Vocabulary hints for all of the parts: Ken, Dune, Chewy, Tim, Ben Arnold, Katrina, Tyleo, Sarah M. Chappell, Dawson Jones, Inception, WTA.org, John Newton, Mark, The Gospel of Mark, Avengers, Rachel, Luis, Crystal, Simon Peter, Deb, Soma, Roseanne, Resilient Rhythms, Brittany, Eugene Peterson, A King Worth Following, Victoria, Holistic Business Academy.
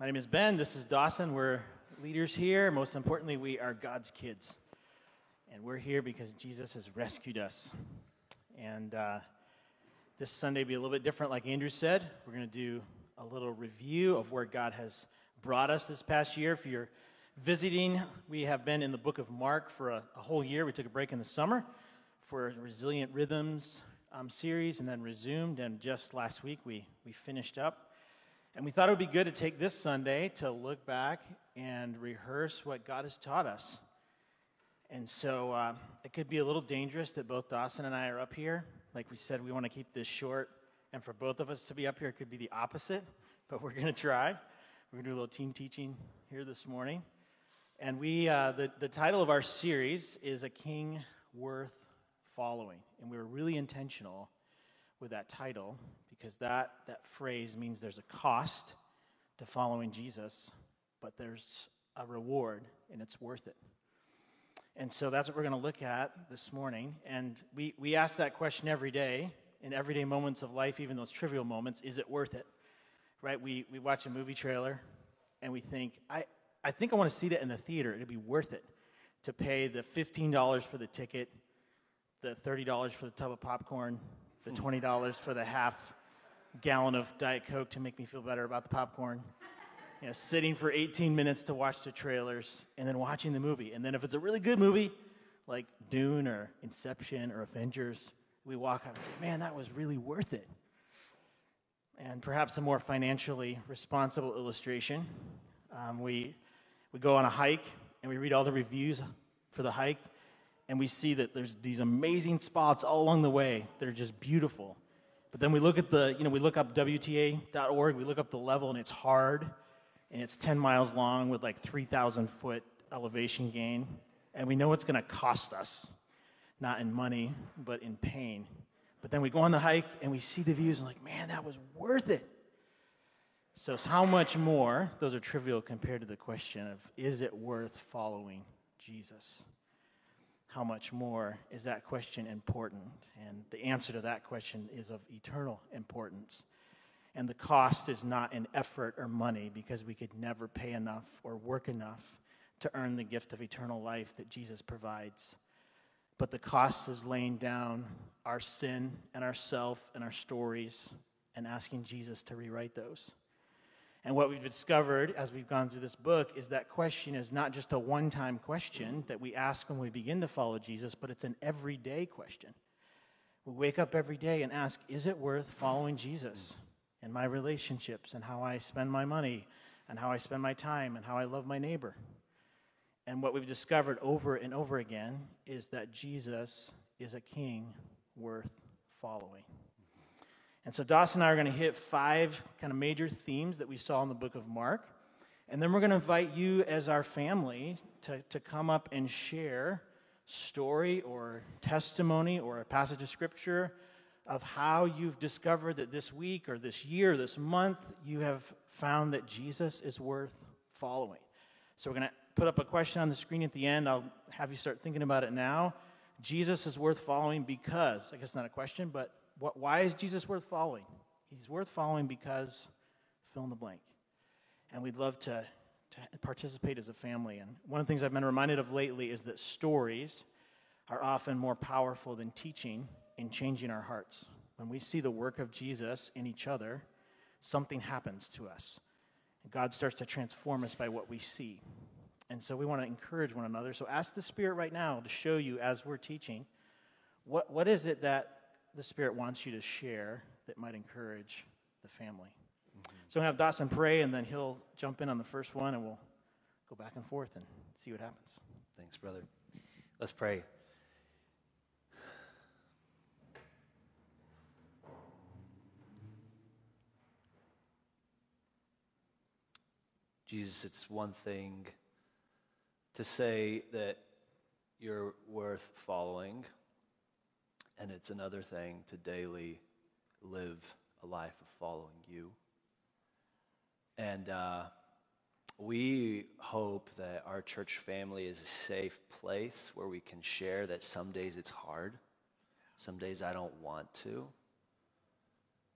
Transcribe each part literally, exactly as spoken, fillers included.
My name is Ben. This is Dawson. We're leaders here. Most importantly, we are God's kids. And we're here because Jesus has rescued us. And uh, this Sunday will be a little bit different, like Andrew said. We're going to do a little review of where God has brought us this past year. If you're visiting, we have been in the book of Mark for a, a whole year. We took a break in the summer for Resilient Rhythms um, series and then resumed. And just last week, we, we finished up. And we thought it would be good to take this Sunday to look back and rehearse what God has taught us. And so uh, it could be a little dangerous that both Dawson and I are up here. Like we said, we want to keep this short. And for both of us to be up here, it could be the opposite. But we're going to try. We're going to do a little team teaching here this morning. And we uh, the, the title of our series is A King Worth Following. And we were really intentional with that title, because that, that phrase means there's a cost to following Jesus, but there's a reward, and it's worth it. And so that's what we're going to look at this morning. And we, we ask that question every day, in everyday moments of life, even those trivial moments, is it worth it? Right? We, we watch a movie trailer, and we think, I, I think I want to see that in the theater. It'd be worth it to pay the fifteen dollars for the ticket, the thirty dollars for the tub of popcorn, the twenty dollars for the half gallon of Diet Coke to make me feel better about the popcorn, you know, sitting for eighteen minutes to watch the trailers, and then watching the movie. And then if it's a really good movie, like Dune or Inception or Avengers, we walk up and say, man, that was really worth it. And perhaps a more financially responsible illustration, um, we, we go on a hike, and we read all the reviews for the hike, and we see that there's these amazing spots all along the way that are just beautiful. But then we look at the, you know, we look up W T A dot org, we look up the level, and it's hard, and it's ten miles long with like three thousand foot elevation gain, and we know it's going to cost us, not in money, but in pain. But then we go on the hike, and we see the views, and like, man, that was worth it. So it's how much more, those are trivial compared to the question of, is it worth following Jesus? How much more is that question important? And the answer to that question is of eternal importance. And the cost is not in effort or money, because we could never pay enough or work enough to earn the gift of eternal life that Jesus provides. But the cost is laying down our sin and ourself and our stories and asking Jesus to rewrite those. And what we've discovered as we've gone through this book is that question is not just a one-time question that we ask when we begin to follow Jesus, but it's an everyday question. We wake up every day and ask, is it worth following Jesus in my relationships and how I spend my money and how I spend my time and how I love my neighbor? And what we've discovered over and over again is that Jesus is a king worth following. And so Dawson and I are going to hit five kind of major themes that we saw in the book of Mark. And then we're going to invite you as our family to, to come up and share story or testimony or a passage of scripture of how you've discovered that this week or this year, this month, you have found that Jesus is worth following. So we're going to put up a question on the screen at the end. I'll have you start thinking about it now. Jesus is worth following because, I guess it's not a question, but What, why is Jesus worth following? He's worth following because fill in the blank. And we'd love to, to participate as a family. And one of the things I've been reminded of lately is that stories are often more powerful than teaching in changing our hearts. When we see the work of Jesus in each other, something happens to us. And God starts to transform us by what we see. And so we want to encourage one another. So ask the Spirit right now to show you as we're teaching, what, what is it that the Spirit wants you to share that might encourage the family. Mm-hmm. So we'll have Dawson pray, and then he'll jump in on the first one, and we'll go back and forth and see what happens. Thanks, brother. Let's pray. Jesus, it's one thing to say that you're worth following, and it's another thing to daily live a life of following you. And uh, we hope that our church family is a safe place where we can share that some days it's hard. Some days I don't want to.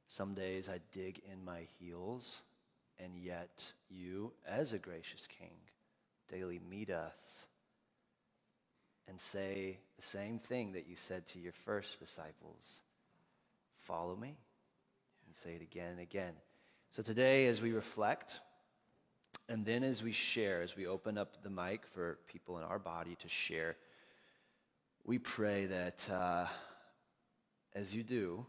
Some days I dig in my heels and yet you, as a gracious King, daily meet us and say the same thing that you said to your first disciples, follow me, and say it again and again. So today, as we reflect, and then as we share, as we open up the mic for people in our body to share, we pray that uh, as you do,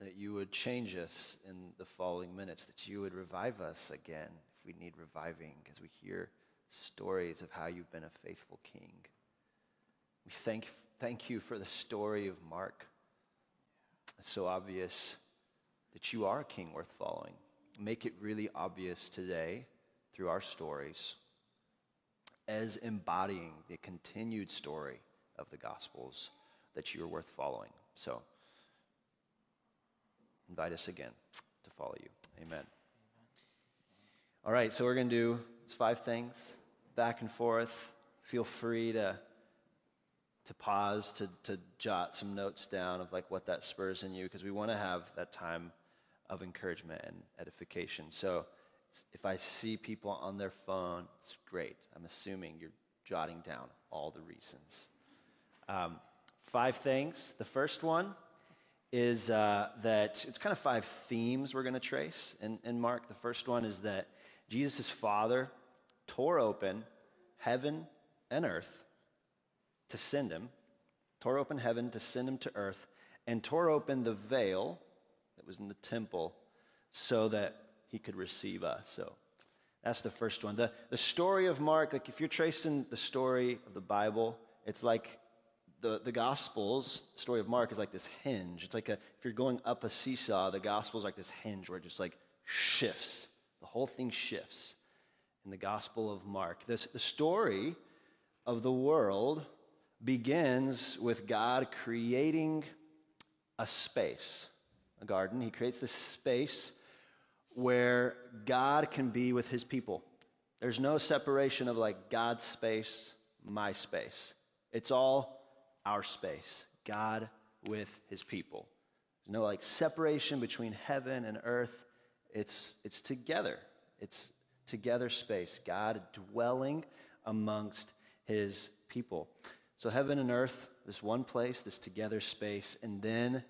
that you would change us in the following minutes, that you would revive us again if we need reviving, as we hear stories of how you've been a faithful King. We thank, thank you for the story of Mark. It's so obvious that you are a King worth following. Make it really obvious today through our stories as embodying the continued story of the Gospels that you are worth following. So invite us again to follow you. Amen. All right, so we're going to do five things, back and forth. Feel free to to pause, to, to jot some notes down of like what that spurs in you, because we want to have that time of encouragement and edification. So if I see people on their phone, it's great. I'm assuming you're jotting down all the reasons. Um, five things. The first one is uh, that it's kind of five themes we're going to trace in, in Mark. The first one is that Jesus' Father tore open heaven and earth to send him, tore open heaven to send him to earth, and tore open the veil that was in the temple so that he could receive us. So that's the first one. The, the story of Mark, like if you're tracing the story of the Bible, it's like The, the Gospels, the story of Mark is like this hinge. It's like a, if you're going up a seesaw, the Gospels are like this hinge where it just like shifts. The whole thing shifts in the Gospel of Mark. This, the story of the world begins with God creating a space, a garden. He creates this space where God can be with his people. There's no separation of like God's space, my space. It's all our space, God with his people. There's no like separation between heaven and earth. It's it's together. It's together space, God dwelling amongst his people. So heaven and earth, this one place, this together space, and then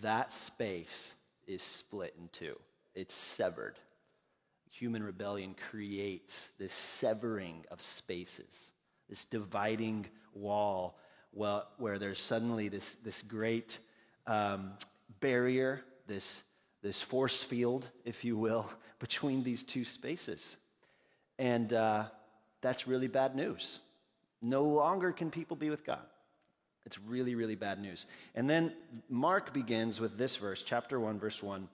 that space is split in two. It's severed. Human rebellion creates this severing of spaces, this dividing wall. Well, where there's suddenly this this great um, barrier, this this force field, if you will, between these two spaces, and uh, that's really bad news. No longer can people be with God. It's really, really bad news. And then Mark begins with this verse, chapter one, verse one.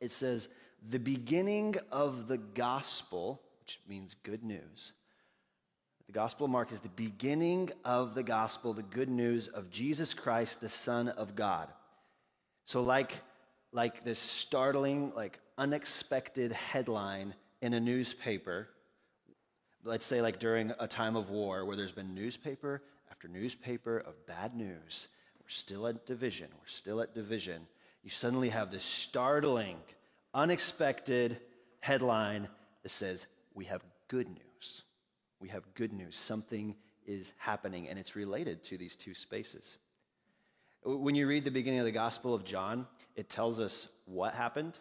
It says, "The beginning of the gospel," which means good news. The Gospel of Mark is the beginning of the gospel, the good news of Jesus Christ, the Son of God. So like, like this startling, like unexpected headline in a newspaper, let's say like during a time of war where there's been newspaper after newspaper of bad news, we're still at division, we're still at division, you suddenly have this startling, unexpected headline that says, we have good news. We have good news. Something is happening, and it's related to these two spaces. When you read the beginning of the Gospel of John, it tells us what happened.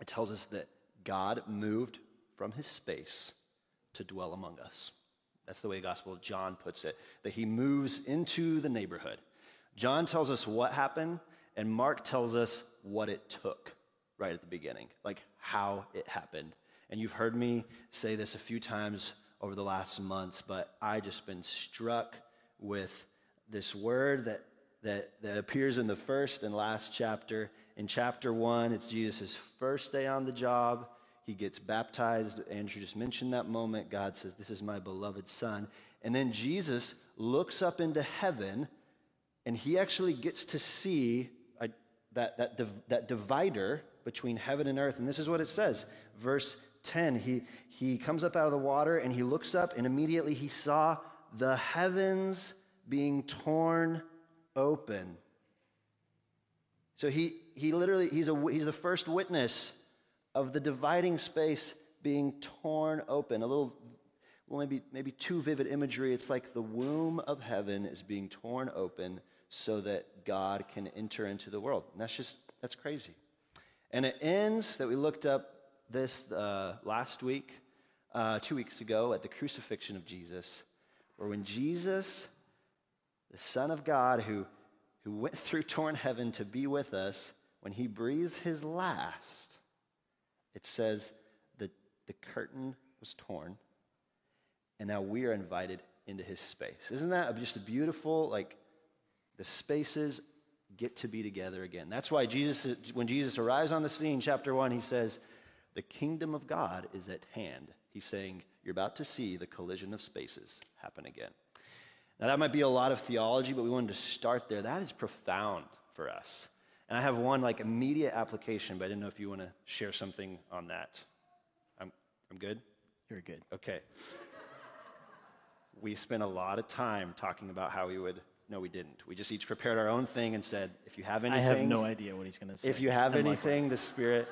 It tells us that God moved from his space to dwell among us. That's the way the Gospel of John puts it, that he moves into the neighborhood. John tells us what happened, and Mark tells us what it took right at the beginning, like how it happened. And you've heard me say this a few times over the last months, but I just been struck with this word that, that, that appears in the first and last chapter. In chapter one, it's Jesus' first day on the job. He gets baptized. Andrew just mentioned that moment. God says, this is my beloved son. And then Jesus looks up into heaven, and he actually gets to see a, that, that, div, that divider between heaven and earth. And this is what it says, verse ten, he, he comes up out of the water and he looks up and immediately he saw the heavens being torn open. So he, he literally, he's, a, he's the first witness of the dividing space being torn open. A little, well, maybe, maybe too vivid imagery. It's like the womb of heaven is being torn open so that God can enter into the world. And that's just, that's crazy. And it ends that we looked up this uh, last week, uh, two weeks ago, at the crucifixion of Jesus, where when Jesus, the Son of God, who, who went through torn heaven to be with us, when he breathes his last, it says that the curtain was torn, and now we are invited into his space. Isn't that just a beautiful, like, the spaces get to be together again. That's why Jesus, when Jesus arrives on the scene, chapter one, he says, the kingdom of God is at hand. He's saying, you're about to see the collision of spaces happen again. Now, that might be a lot of theology, but we wanted to start there. That is profound for us. And I have one, like, immediate application, but I didn't know if you want to share something on that. I'm, I'm good? You're good. Okay. We spent a lot of time talking about how we would... No, we didn't. We just each prepared our own thing and said, if you have anything... I have no idea what he's going to say. If you have I'm anything, like the Spirit,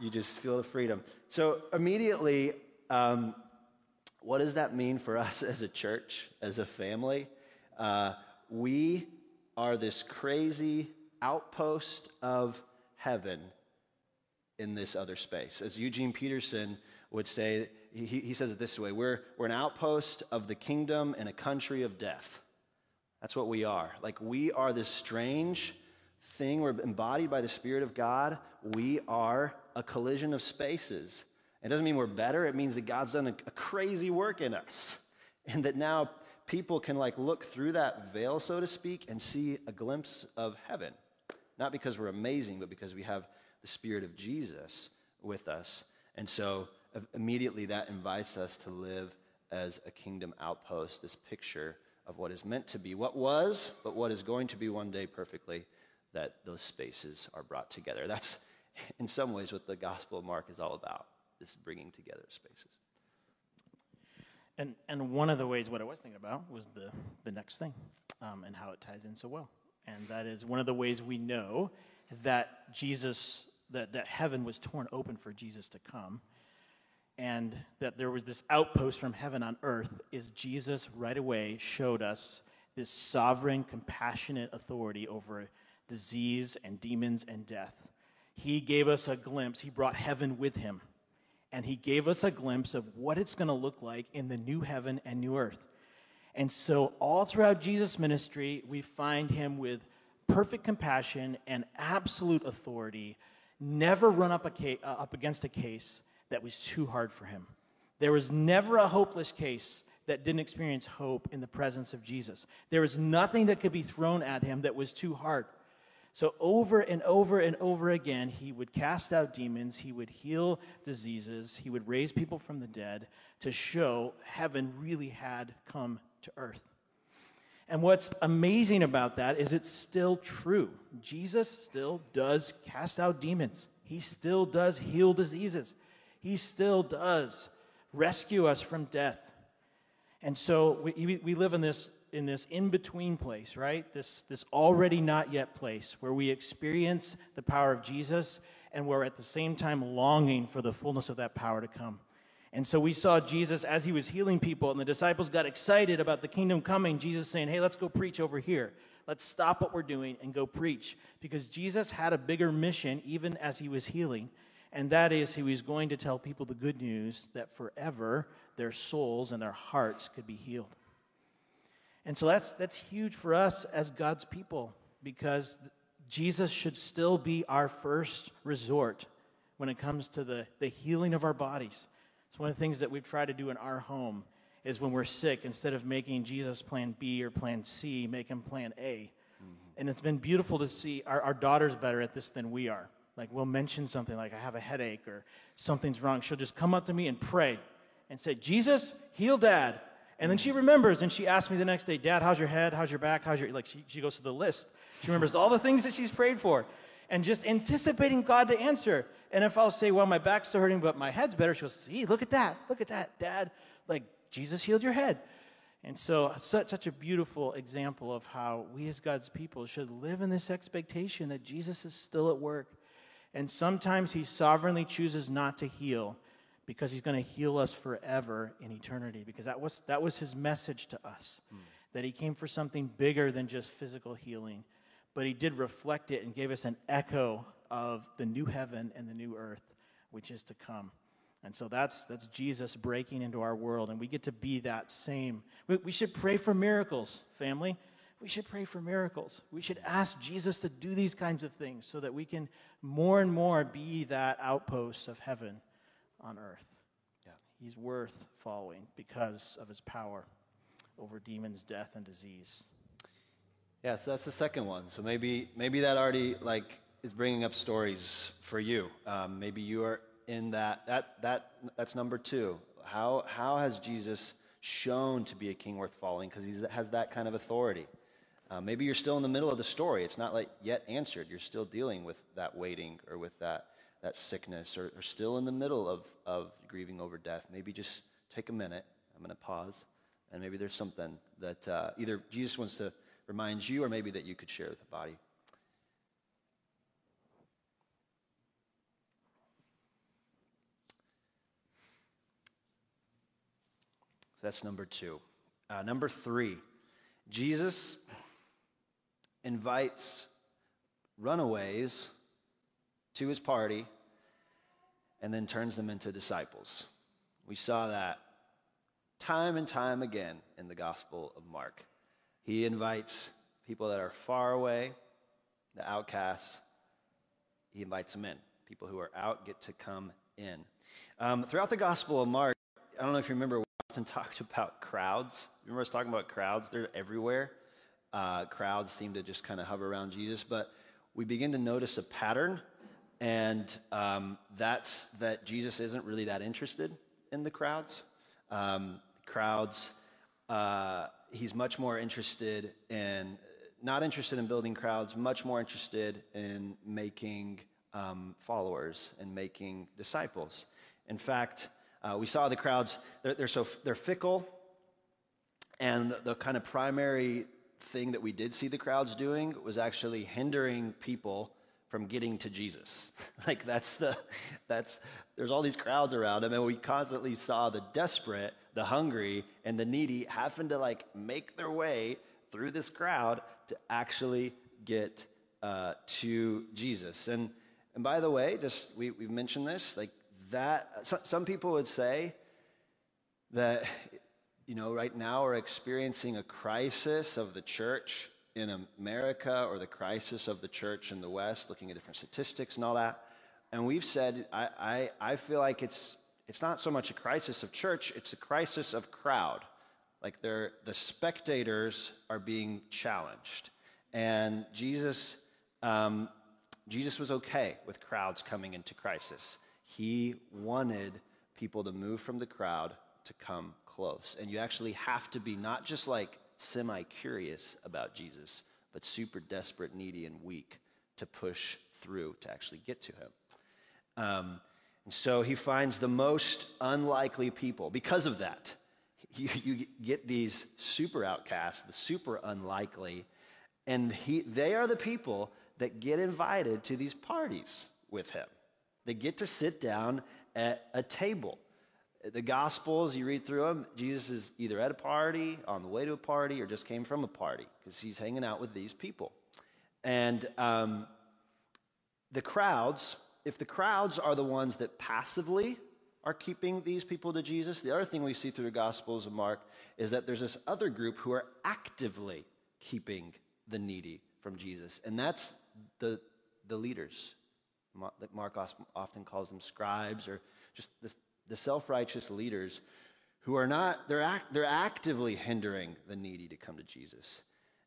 you just feel the freedom. So immediately, um, what does that mean for us as a church, as a family? Uh, we are this crazy... outpost of heaven in this other space. As Eugene Peterson would say, he, he says it this way, we're, we're an outpost of the kingdom in a country of death. That's what we are. Like, we are this strange thing. We're embodied by the Spirit of God. We are a collision of spaces. It doesn't mean we're better. It means that God's done a, a crazy work in us, and that now people can, like, look through that veil, so to speak, and see a glimpse of heaven. Not because we're amazing, but because we have the Spirit of Jesus with us. And so immediately that invites us to live as a kingdom outpost, this picture of what is meant to be, what was, but what is going to be one day perfectly, that those spaces are brought together. That's, in some ways, what the Gospel of Mark is all about, this bringing together spaces. And and one of the ways, what I was thinking about was the, the next thing, um, and how it ties in so well. And that is one of the ways we know that Jesus, that, that heaven was torn open for Jesus to come, and that there was this outpost from heaven on earth, is Jesus right away showed us this sovereign, compassionate authority over disease and demons and death. He gave us a glimpse. He brought heaven with him. And he gave us a glimpse of what it's going to look like in the new heaven and new earth. And so all throughout Jesus' ministry, we find him with perfect compassion and absolute authority, never run up, a case, uh, up against a case that was too hard for him. There was never a hopeless case that didn't experience hope in the presence of Jesus. There was nothing that could be thrown at him that was too hard. So over and over and over again, he would cast out demons, he would heal diseases, he would raise people from the dead to show heaven really had come to earth. And what's amazing about that is it's still true. Jesus still does cast out demons. He still does heal diseases. He still does rescue us from death. And so we, we live in this in this in-between place, right? This this already not yet place where we experience the power of Jesus and we're at the same time longing for the fullness of that power to come. And so we saw Jesus as he was healing people and the disciples got excited about the kingdom coming. Jesus saying, hey, let's go preach over here. Let's stop what we're doing and go preach. Because Jesus had a bigger mission even as he was healing. And that is he was going to tell people the good news that forever their souls and their hearts could be healed. And so that's that's huge for us as God's people, because Jesus should still be our first resort when it comes to the, the healing of our bodies. It's one of the things that we've tried to do in our home is when we're sick, instead of making Jesus plan B or plan C, make him plan A. Mm-hmm. And it's been beautiful to see our, our daughter's better at this than we are. Like, we'll mention something like, I have a headache or something's wrong. She'll just come up to me and pray and say, Jesus, heal Dad. And then she remembers, and she asks me the next day, Dad, how's your head? How's your back? How's your... Like, she, she goes through the list. She remembers all the things that she's prayed for, and just anticipating God to answer. And if I'll say, well, my back's still hurting, but my head's better, she'll see, look at that. Look at that, Dad. Like, Jesus healed your head. And so such, such a beautiful example of how we as God's people should live in this expectation that Jesus is still at work. And sometimes he sovereignly chooses not to heal because he's going to heal us forever in eternity, because that was, that was his message to us, mm. that he came for something bigger than just physical healing. But he did reflect it and gave us an echo of the new heaven and the new earth, which is to come. And so that's that's Jesus breaking into our world, and we get to be that same. We, we should pray for miracles, family. We should pray for miracles. We should ask Jesus to do these kinds of things so that we can more and more be that outpost of heaven on earth. Yeah. He's worth following because of his power over demons, death, and disease. Yeah, so that's the second one. So maybe maybe that already like is bringing up stories for you. Um, maybe you are in that that that that's number two. How how has Jesus shown to be a king worth following? Because he has that kind of authority. Uh, maybe you're still in the middle of the story. It's not like yet answered. You're still dealing with that waiting or with that that sickness, or, or still in the middle of, of grieving over death. Maybe just take a minute. I'm going to pause, and maybe there's something that uh, either Jesus wants to remind you, or maybe that you could share with the body. So that's number two. Uh, number three, Jesus invites runaways to his party, and then turns them into disciples. We saw that time and time again in the Gospel of Mark. He invites people that are far away, the outcasts. He invites them in. People who are out get to come in. Um, throughout the Gospel of Mark, I don't know if you remember, we often talked about crowds. Remember us talking about crowds? They're everywhere. Uh, crowds seem to just kind of hover around Jesus, but we begin to notice a pattern. And um, that's that Jesus isn't really that interested in the crowds. Um, crowds, uh, he's much more interested in, not interested in building crowds, much more interested in making um, followers and making disciples. In fact, uh, we saw the crowds, they're, they're so, they're fickle. And the, the kind of primary thing that we did see the crowds doing was actually hindering people from getting to Jesus. Like that's the, that's, there's all these crowds around him, and we constantly saw the desperate, the hungry, and the needy having to like make their way through this crowd to actually get uh, to Jesus. And and by the way, just, we, we've mentioned this, like that, so, some people would say that, you know, right now we're experiencing a crisis of the church in America, or the crisis of the church in the West, looking at different statistics and all that. And we've said, I, I, I feel like it's, it's not so much a crisis of church, it's a crisis of crowd. Like they're, the spectators are being challenged. And Jesus, um, Jesus was okay with crowds coming into crisis. He wanted people to move from the crowd to come close. And you actually have to be not just like semi-curious about Jesus, but super desperate, needy, and weak to push through to actually get to him. Um, and so he finds the most unlikely people. Because of that, you, you get these super outcasts, the super unlikely, and he, they are the people that get invited to these parties with him. They get to sit down at a table. The Gospels, you read through them, Jesus is either at a party, on the way to a party, or just came from a party, because he's hanging out with these people. And um, the crowds, if the crowds are the ones that passively are keeping these people to Jesus, the other thing we see through the Gospels of Mark is that there's this other group who are actively keeping the needy from Jesus, and that's the, the leaders. Mark often calls them scribes, or just this, the self-righteous leaders who are not, they're, act, they're actively hindering the needy to come to Jesus.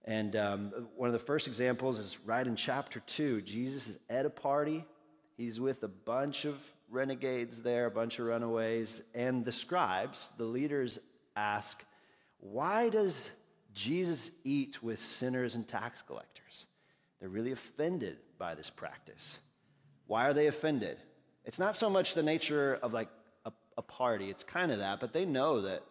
And um, one of the first examples is right in chapter two. Jesus is at a party. He's with a bunch of renegades there, a bunch of runaways. And the scribes, the leaders, ask, why does Jesus eat with sinners and tax collectors? They're really offended by this practice. Why are they offended? It's not so much the nature of like, a party. It's kind of that, but they know that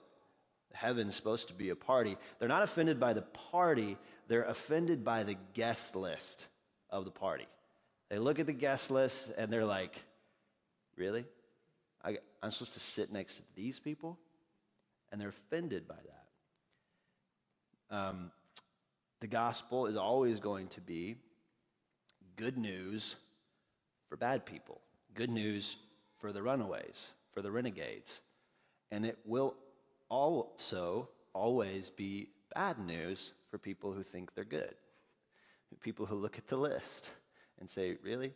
heaven's supposed to be a party. They're not offended by the party. They're offended by the guest list of the party. They look at the guest list and they're like, really? I, I'm supposed to sit next to these people? And they're offended by that. Um, the gospel is always going to be good news for bad people, good news for the runaways, for the renegades. And it will also always be bad news for people who think they're good, people who look at the list and say, really?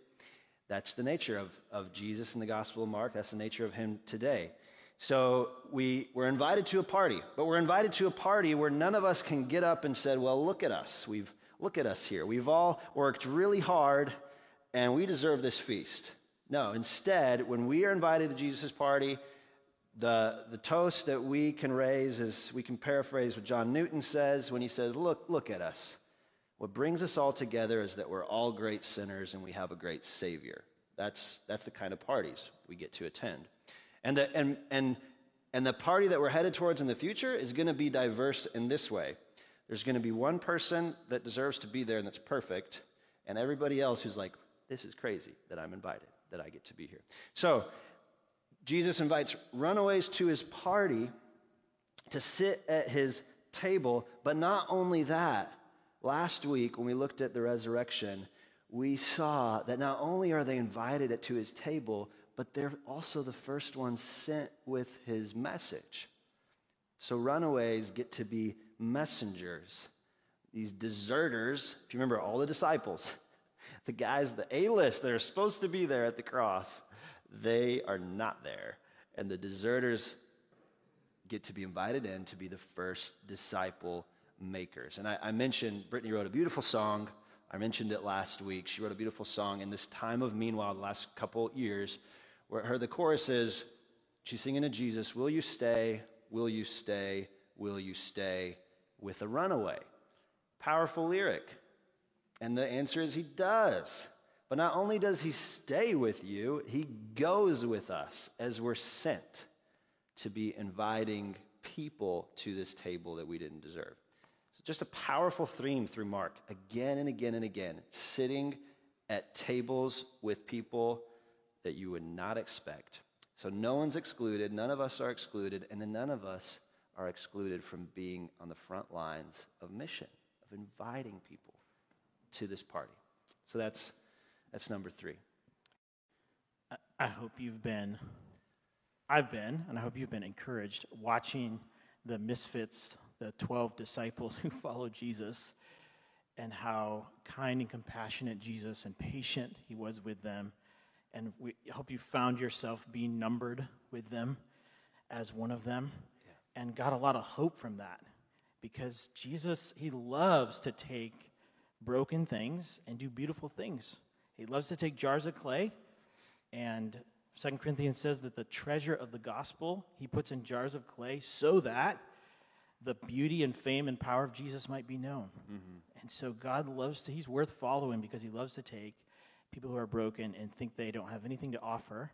That's the nature of, of Jesus in the Gospel of Mark. That's the nature of him today. So we, we're invited to a party, but we're invited to a party where none of us can get up and say, well, look at us. We've, look at us here. We've all worked really hard, and we deserve this feast. No, instead, when we are invited to Jesus' party, the, the toast that we can raise is, we can paraphrase what John Newton says when he says, look, look at us. What brings us all together is that we're all great sinners and we have a great Savior. That's, that's the kind of parties we get to attend. And the, and, and, and the party that we're headed towards in the future is going to be diverse in this way. There's going to be one person that deserves to be there and that's perfect, and everybody else who's like, this is crazy that I'm invited, that I get to be here. So Jesus invites runaways to his party to sit at his table, but not only that, last week, when we looked at the resurrection, we saw that not only are they invited to his table, but they're also the first ones sent with his message. So runaways get to be messengers. These deserters, if you remember all the disciples, the guys, the A-list that are supposed to be there at the cross, they are not there. And the deserters get to be invited in to be the first disciple makers. And I, I mentioned Brittany wrote a beautiful song. I mentioned it last week. She wrote a beautiful song in this time of meanwhile, the last couple years, where her the chorus is, she's singing to Jesus, will you stay, will you stay, will you stay with a runaway? Powerful lyric. And the answer is he does. But not only does he stay with you, he goes with us as we're sent to be inviting people to this table that we didn't deserve. Just a powerful theme through Mark, again and again and again, sitting at tables with people that you would not expect. So no one's excluded, none of us are excluded, and then none of us are excluded from being on the front lines of mission, of inviting people to this party. So that's, that's number three. I hope you've been, I've been, and I hope you've been encouraged watching the misfits, the twelve disciples who followed Jesus, and how kind and compassionate Jesus and patient he was with them. And we hope you found yourself being numbered with them as one of them, yeah, and got a lot of hope from that, because Jesus, he loves to take broken things and do beautiful things. He loves to take jars of clay, and Second Corinthians says that the treasure of the gospel he puts in jars of clay so that the beauty and fame and power of Jesus might be known. Mm-hmm. And so God loves to, he's worth following because he loves to take people who are broken and think they don't have anything to offer.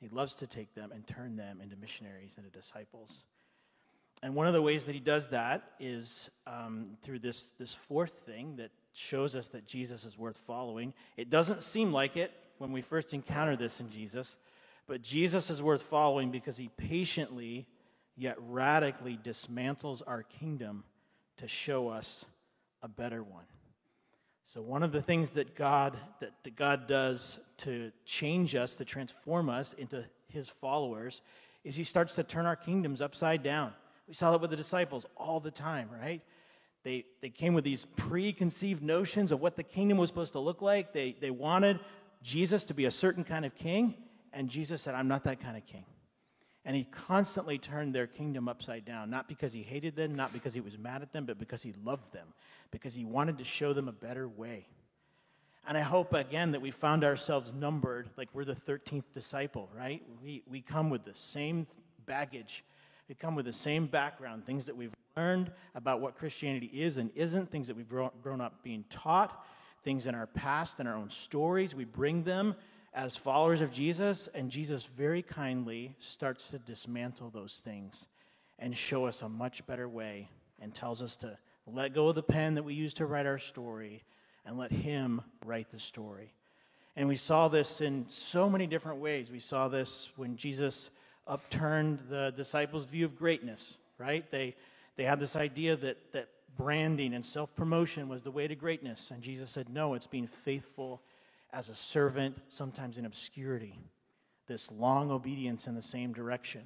He loves to take them and turn them into missionaries, into disciples. And one of the ways that he does that is um, through this, this fourth thing that shows us that Jesus is worth following. It doesn't seem like it when we first encounter this in Jesus, but Jesus is worth following because he patiently yet radically dismantles our kingdom to show us a better one. So one of the things that God, that, that God does to change us, to transform us into his followers, is he starts to turn our kingdoms upside down. We saw that with the disciples all the time, right? They, they came with these preconceived notions of what the kingdom was supposed to look like. They, they wanted Jesus to be a certain kind of king, and Jesus said, I'm not that kind of king. And he constantly turned their kingdom upside down, not because he hated them, not because he was mad at them, but because he loved them, because he wanted to show them a better way. And I hope, again, that we found ourselves numbered like we're the thirteenth disciple, right? We, we come with the same baggage. We come with the same background, things that we've learned about what Christianity is and isn't, things that we've grown up being taught, things in our past and our own stories. We bring them as followers of Jesus, and Jesus very kindly starts to dismantle those things and show us a much better way, and tells us to let go of the pen that we use to write our story and let him write the story. And we saw this in so many different ways. We saw this when Jesus upturned the disciples' view of greatness, right? They they had this idea that, that branding and self-promotion was the way to greatness. And Jesus said, no, it's being faithful as a servant, sometimes in obscurity, this long obedience in the same direction.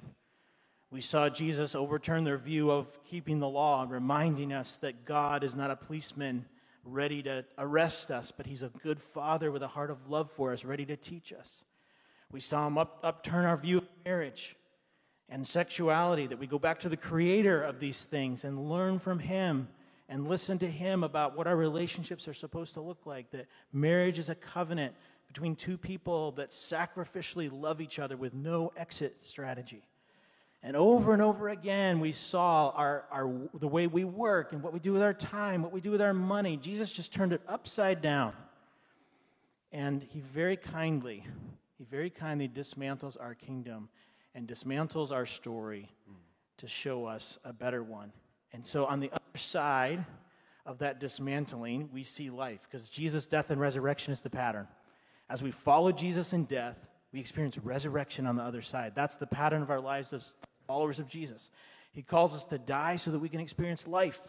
We saw Jesus overturn their view of keeping the law, reminding us that God is not a policeman ready to arrest us, but he's a good father with a heart of love for us, ready to teach us. We saw him up, upturn our view of marriage and sexuality, that we go back to the creator of these things and learn from him and listen to him about what our relationships are supposed to look like, that marriage is a covenant between two people that sacrificially love each other with no exit strategy. And over and over again, we saw our, our, the way we work and what we do with our time, what we do with our money. Jesus just turned it upside down. And he very kindly, he very kindly dismantles our kingdom and dismantles our story to show us a better one. And so on the other side of that dismantling, we see life, because Jesus' death and resurrection is the pattern. As we follow Jesus in death, we experience resurrection on the other side. That's the pattern of our lives as followers of Jesus. He calls us to die so that we can experience life.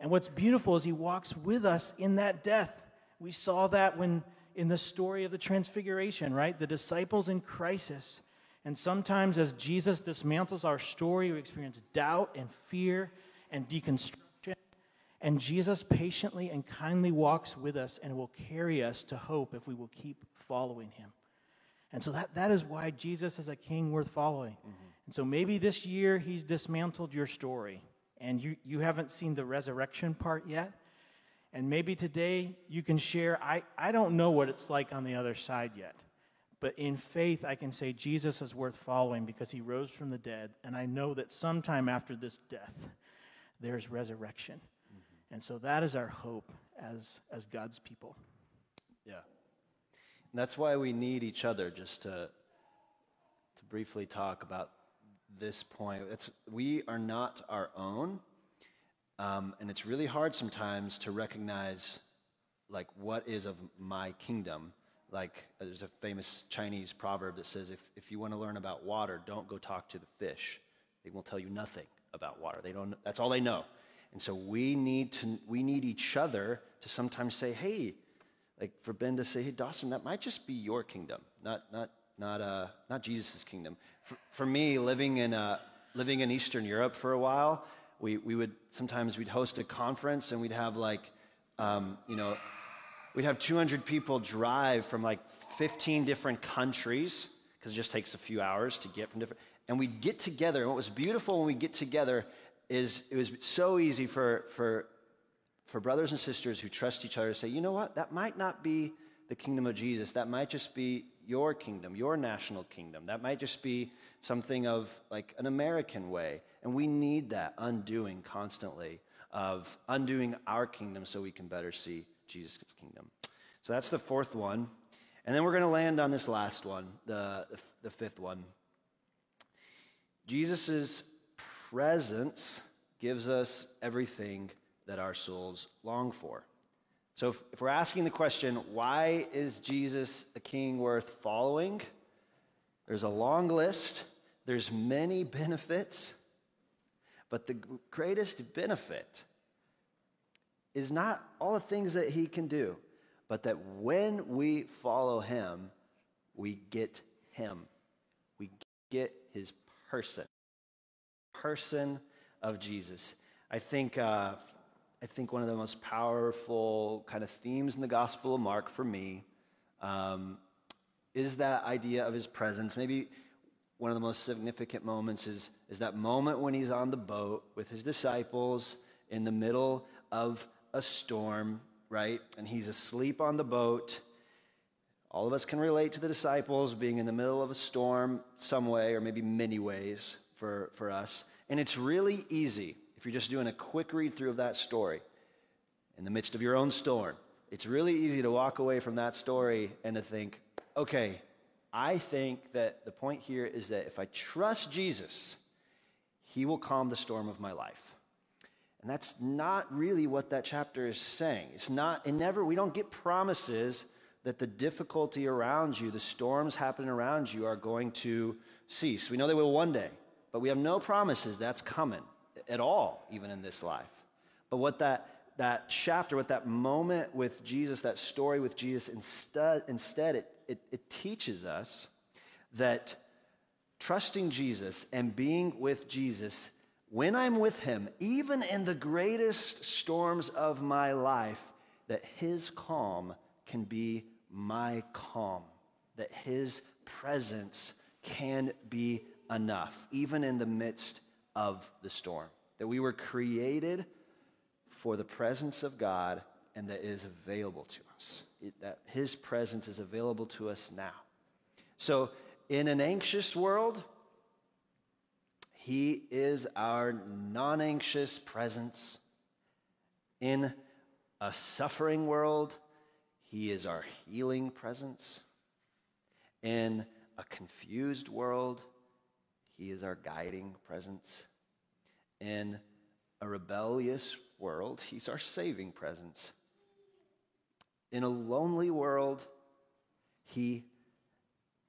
And what's beautiful is he walks with us in that death. We saw that when in the story of the transfiguration, right? The disciples in crisis. And sometimes as Jesus dismantles our story, we experience doubt and fear and deconstruction. And Jesus patiently and kindly walks with us and will carry us to hope if we will keep following him. And so that, that is why Jesus is a king worth following. Mm-hmm. And so maybe this year he's dismantled your story and you, you haven't seen the resurrection part yet. And maybe today you can share, I, I don't know what it's like on the other side yet. But in faith, I can say Jesus is worth following because he rose from the dead. And I know that sometime after this death, there's resurrection. Mm-hmm. And so that is our hope as, as God's people. Yeah. And that's why we need each other, just to, to briefly talk about this point. It's, we are not our own, um, and it's really hard sometimes to recognize, like, what is of my kingdom. Like, there's a famous Chinese proverb that says, if, if you want to learn about water, don't go talk to the fish. They will tell you nothing about water. They don't. That's all they know. And so we need to, we need each other to sometimes say, hey, like for Ben to say, hey, Dawson, that might just be your kingdom, not not not uh not Jesus' kingdom. For, for me, living in uh living in Eastern Europe for a while, we we would sometimes we'd host a conference and we'd have like um you know we'd have two hundred people drive from like fifteen different countries, because it just takes a few hours to get from different, and we'd get together. And what was beautiful when we get together is it was so easy for for. for brothers and sisters who trust each other to say, you know what, that might not be the kingdom of Jesus. That might just be your kingdom, your national kingdom. That might just be something of like an American way. And we need that undoing constantly of undoing our kingdom so we can better see Jesus' kingdom. So that's the fourth one. And then we're going to land on this last one, the, the fifth one. Jesus' presence gives us everything that our souls long for. So if, if we're asking the question, why is Jesus a king worth following? There's a long list. There's many benefits. But the greatest benefit is not all the things that he can do, but that when we follow him, we get him. We get his person. Person of Jesus. I think... Uh, I think one of the most powerful kind of themes in the Gospel of Mark for me um, is that idea of his presence. Maybe one of the most significant moments is, is that moment when he's on the boat with his disciples in the middle of a storm, right? And he's asleep on the boat. All of us can relate to the disciples being in the middle of a storm some way, or maybe many ways for, for us. And it's really easy. If you're just doing a quick read through of that story in the midst of your own storm, it's really easy to walk away from that story and to think, okay, I think that the point here is that if I trust Jesus, he will calm the storm of my life. And that's not really what that chapter is saying. It's not, and never, we don't get promises that the difficulty around you, the storms happening around you, are going to cease. We know they will one day, but we have no promises that's coming at all, even in this life. But what that, that chapter, what that moment with Jesus, that story with Jesus, instead, instead it, it, it teaches us that trusting Jesus and being with Jesus, when I'm with him, even in the greatest storms of my life, that his calm can be my calm, that his presence can be enough, even in the midst of the storm, that we were created for the presence of God and that it is available to us, it, that his presence is available to us now. So in an anxious world, he is our non-anxious presence. In a suffering world, he is our healing presence. In a confused world, he is our guiding presence. In a rebellious world, he's our saving presence. In a lonely world, he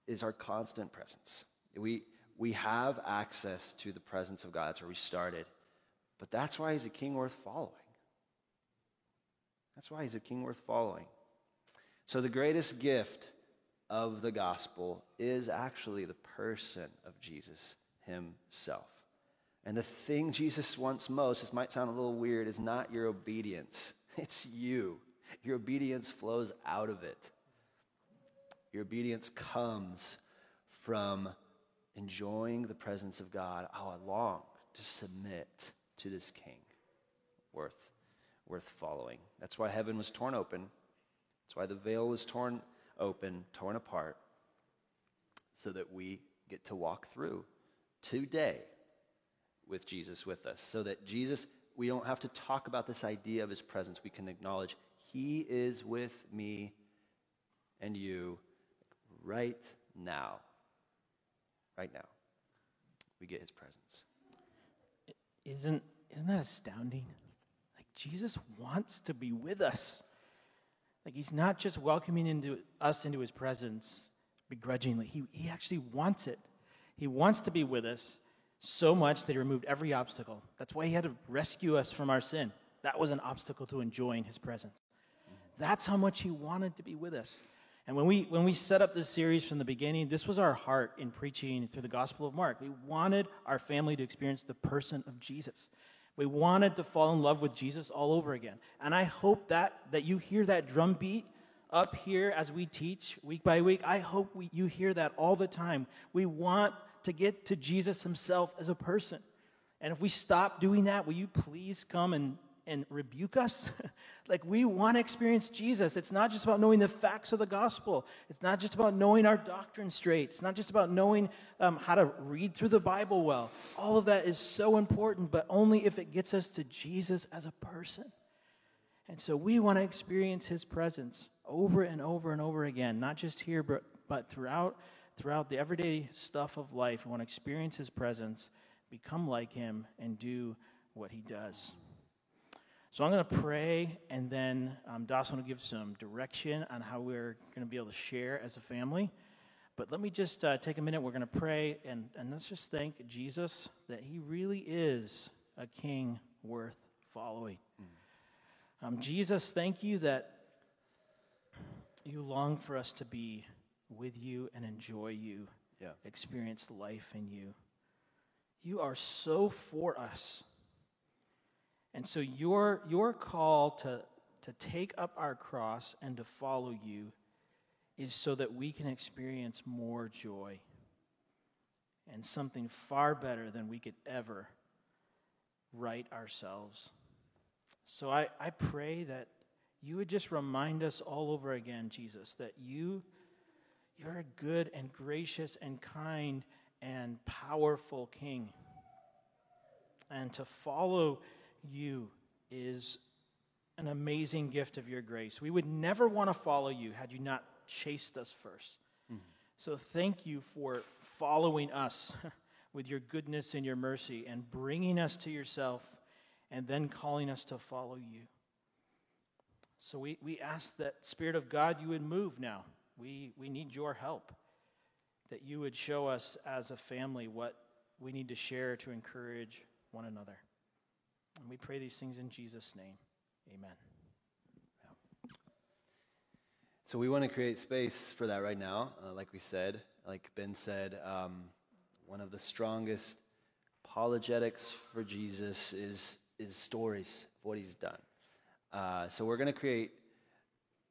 is our constant presence. We, we have access to the presence of God. That's where we started. But that's why he's a king worth following. That's why he's a king worth following. So the greatest gift of the gospel is actually the person of Jesus himself. And the thing Jesus wants most, this might sound a little weird, is not your obedience. It's you. Your obedience flows out of it. Your obedience comes from enjoying the presence of God. Oh, I long to submit to this king worth, worth following. That's why heaven was torn open. That's why the veil was torn open, torn apart, so that we get to walk through today with Jesus with us. So that Jesus, we don't have to talk about this idea of his presence. We can acknowledge he is with me and you right now. Right now. We get his presence. Isn't, isn't that astounding? Like, Jesus wants to be with us. Like, he's not just welcoming into us into his presence begrudgingly. He, he actually wants it. He wants to be with us so much that he removed every obstacle. That's why he had to rescue us from our sin. That was an obstacle to enjoying his presence. That's how much he wanted to be with us. And when we, when we set up this series from the beginning, this was our heart in preaching through the Gospel of Mark. We wanted our family to experience the person of Jesus. We wanted to fall in love with Jesus all over again. And I hope that, that you hear that drumbeat up here as we teach week by week. I hope we, you hear that all the time. We want to get to Jesus himself as a person. And if we stop doing that, will you please come and and rebuke us? Like, we want to experience Jesus. It's not just about knowing the facts of the gospel. It's not just about knowing our doctrine straight. It's not just about knowing um, how to read through the Bible well. All of that is so important, but only if it gets us to Jesus as a person. And so we want to experience his presence over and over and over again, not just here, but, but throughout, throughout the everyday stuff of life. We want to experience his presence, become like him, and do what he does. So I'm going to pray, and then um, Dawson will give some direction on how we're going to be able to share as a family. But let me just uh, take a minute. We're going to pray, and, and let's just thank Jesus that he really is a king worth following. Um, Jesus, thank you that you long for us to be with you and enjoy you, yeah. experience life in you. You are so for us. And so your, your call to, to take up our cross and to follow you is so that we can experience more joy and something far better than we could ever write ourselves. So I, I pray that you would just remind us all over again, Jesus, that you, you're a good and gracious and kind and powerful king. And to follow you is an amazing gift of your grace. We would never want to follow you had you not chased us first. Mm-hmm. So thank you for following us with your goodness and your mercy and bringing us to yourself and then calling us to follow you. So we, we ask that, Spirit of God, you would move now. We, we need your help, that you would show us as a family what we need to share to encourage one another. And we pray these things in Jesus' name. Amen. So we want to create space for that right now, uh, like we said, like Ben said, um, one of the strongest apologetics for Jesus is is stories of what he's done. Uh, so we're going to create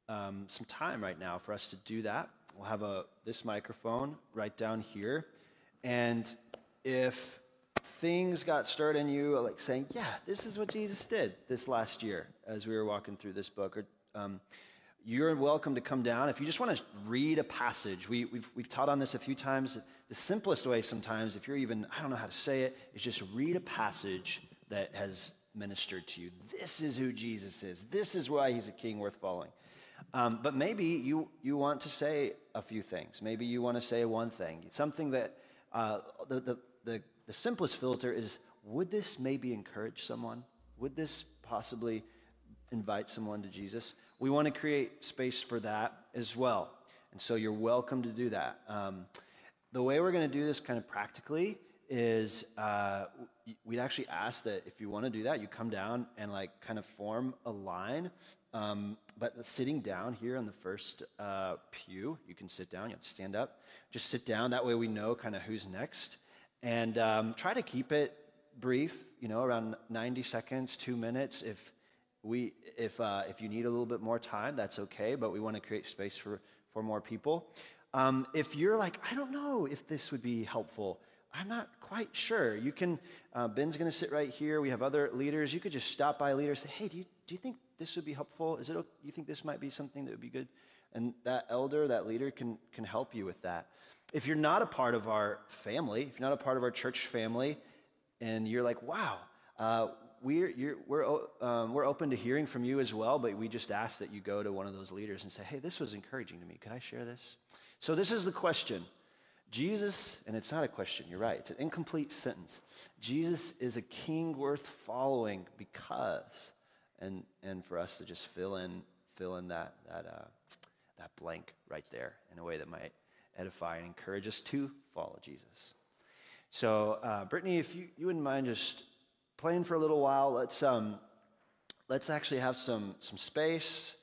um, some time right now for us to do that. We'll have a this microphone right down here, and if things got stirred in you, like saying, "Yeah, this is what Jesus did this last year," as we were walking through this book, or um, you're welcome to come down. If you just want to read a passage, we, we've, we've taught on this a few times. The simplest way sometimes, if you're even, I don't know how to say it, is just read a passage that has ministered to you. This is who Jesus is. This is why he's a king worth following. Um, but maybe you, you want to say a few things. Maybe you want to say one thing. Something that, uh, the, the, the, the simplest filter is, would this maybe encourage someone? Would this possibly invite someone to Jesus? We want to create space for that as well. And so you're welcome to do that. Um, the way we're going to do this kind of practically is uh, we'd actually ask that if you want to do that, you come down and like kind of form a line. Um, but sitting down here on the first uh, pew, you can sit down, you have to stand up. Just sit down. That way we know kind of who's next. And um, try to keep it brief, you know, around ninety seconds, two minutes. If We, if uh, if you need a little bit more time, that's okay, but we want to create space for, for more people. Um, if you're like, I don't know if this would be helpful, I'm not quite sure. You can, uh, Ben's going to sit right here. We have other leaders. You could just stop by leaders, say, hey, do you, do you think this would be helpful? Is it? You think this might be something that would be good? And that elder, that leader can, can help you with that. If you're not a part of our family, if you're not a part of our church family, and you're like, wow, uh, We're, you're, we're, um, we're open to hearing from you as well, but we just ask that you go to one of those leaders and say, hey, this was encouraging to me. Could I share this? So this is the question. Jesus, and it's not a question, you're right. It's an incomplete sentence. Jesus is a king worth following because, and, and for us to just fill in, fill in that, that, uh, that blank right there in a way that might edify and encourage us to follow Jesus. So uh, Brittany, if you, you wouldn't mind just playing for a little while, let's um, let's actually have some some space.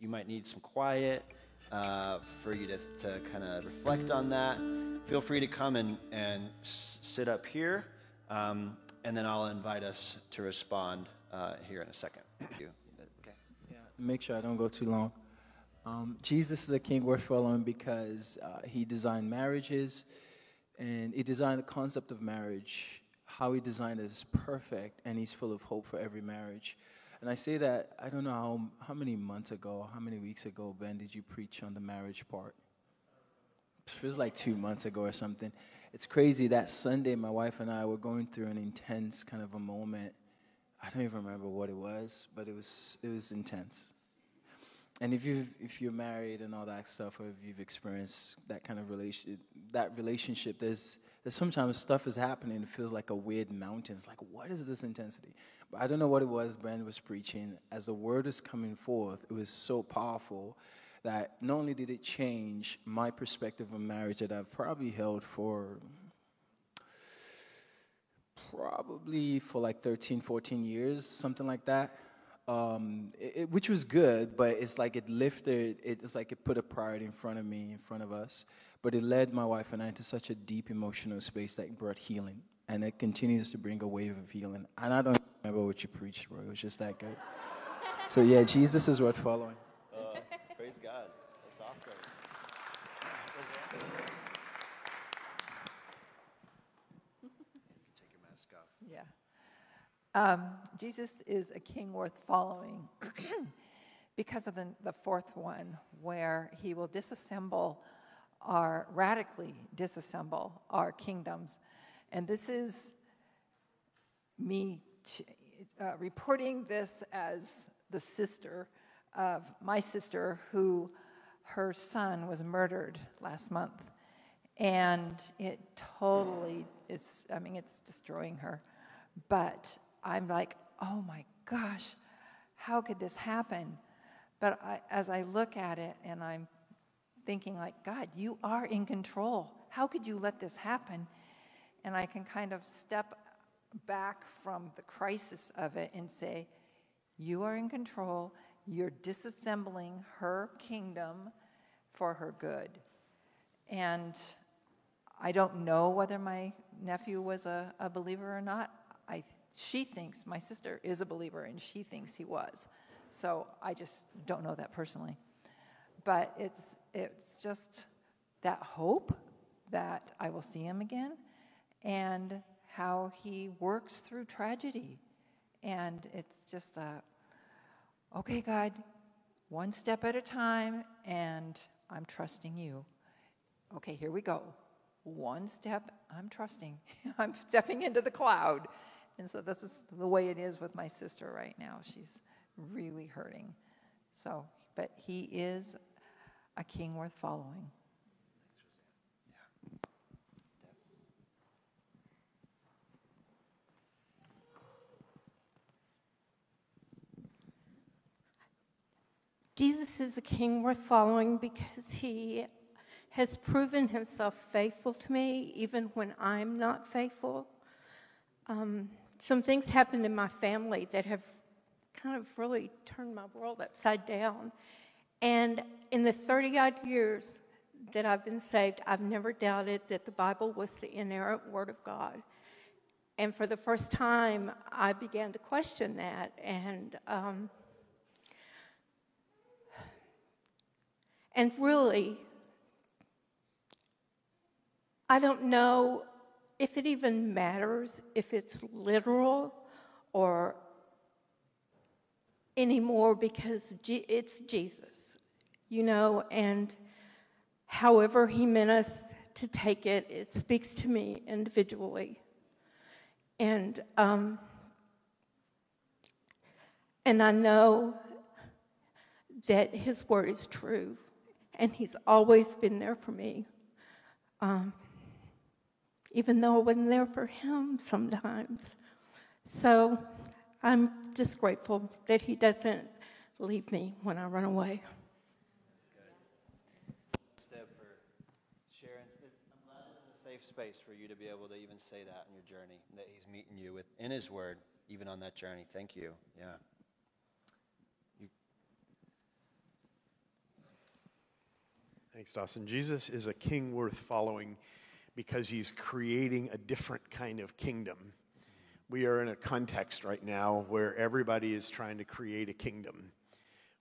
You might need some quiet uh, for you to, to kind of reflect on that. Feel free to come and, and sit up here, um, and then I'll invite us to respond uh, here in a second. Okay. Yeah, make sure I don't go too long. Um, Jesus is a king worth following because uh, he designed marriages, and he designed the concept of marriage. How he designed it is perfect, and he's full of hope for every marriage. And I say that, I don't know how, how many months ago, how many weeks ago, Ben, did you preach on the marriage part? It feels like two months ago or something. It's crazy. That Sunday, my wife and I were going through an intense kind of a moment. I don't even remember what it was, but it was it was intense. And if you if you're married and all that stuff, or if you've experienced that kind of relation, that relationship, there's there's sometimes stuff is happening. It feels like a weird mountain. It's like, what is this intensity? But I don't know what it was. Ben was preaching. As the word was coming forth, it was so powerful that not only did it change my perspective on marriage that I've probably held for probably for like thirteen, fourteen years, something like that. Um, it, it, which was good, but it's like it lifted, it, it's like it put a priority in front of me, in front of us, but it led my wife and I into such a deep emotional space that brought healing, and it continues to bring a wave of healing, and I don't remember what you preached, bro, it was just that good. So yeah, Jesus is worth following. Uh, praise God, that's awesome. Take your mask off. Yeah. Um, Jesus is a king worth following because of the, the fourth one, where he will disassemble our, radically disassemble our kingdoms. And this is me ch- uh, reporting this as the sister of my sister who her son was murdered last month. And it totally, it's, I mean, it's destroying her. But I'm like, oh my gosh, how could this happen? But I, as I look at it and I'm thinking like, God, you are in control. How could you let this happen? And I can kind of step back from the crisis of it and say, you are in control. You're disassembling her kingdom for her good. And I don't know whether my nephew was a, a believer or not. I, she thinks, my sister is a believer, and she thinks he was. So I just don't know that personally. But it's it's just that hope that I will see him again, and how he works through tragedy. And it's just a, okay, God, one step at a time, and I'm trusting you. Okay, here we go. One step, I'm trusting. I'm stepping into the cloud. And so this is the way it is with my sister right now. She's really hurting. So, but he is a king worth following. Jesus is a king worth following because he has proven himself faithful to me even when I'm not faithful. Um, some things happened in my family that have kind of really turned my world upside down. And in the thirty-odd years that I've been saved, I've never doubted that the Bible was the inerrant Word of God. And for the first time, I began to question that. And... Um, And really, I don't know if it even matters if it's literal or anymore, because it's Jesus, you know, and however he meant us to take it, it speaks to me individually. And, um, and I know that his word is true. And he's always been there for me, um, even though I wasn't there for him sometimes. So I'm just grateful that he doesn't leave me when I run away. That's good. Deb, for sharing. I'm glad it's a safe space for you to be able to even say that in your journey, that he's meeting you with in his word, even on that journey. Thank you. Yeah. Thanks, Dawson. Jesus is a king worth following because he's creating a different kind of kingdom. We are in a context right now where everybody is trying to create a kingdom.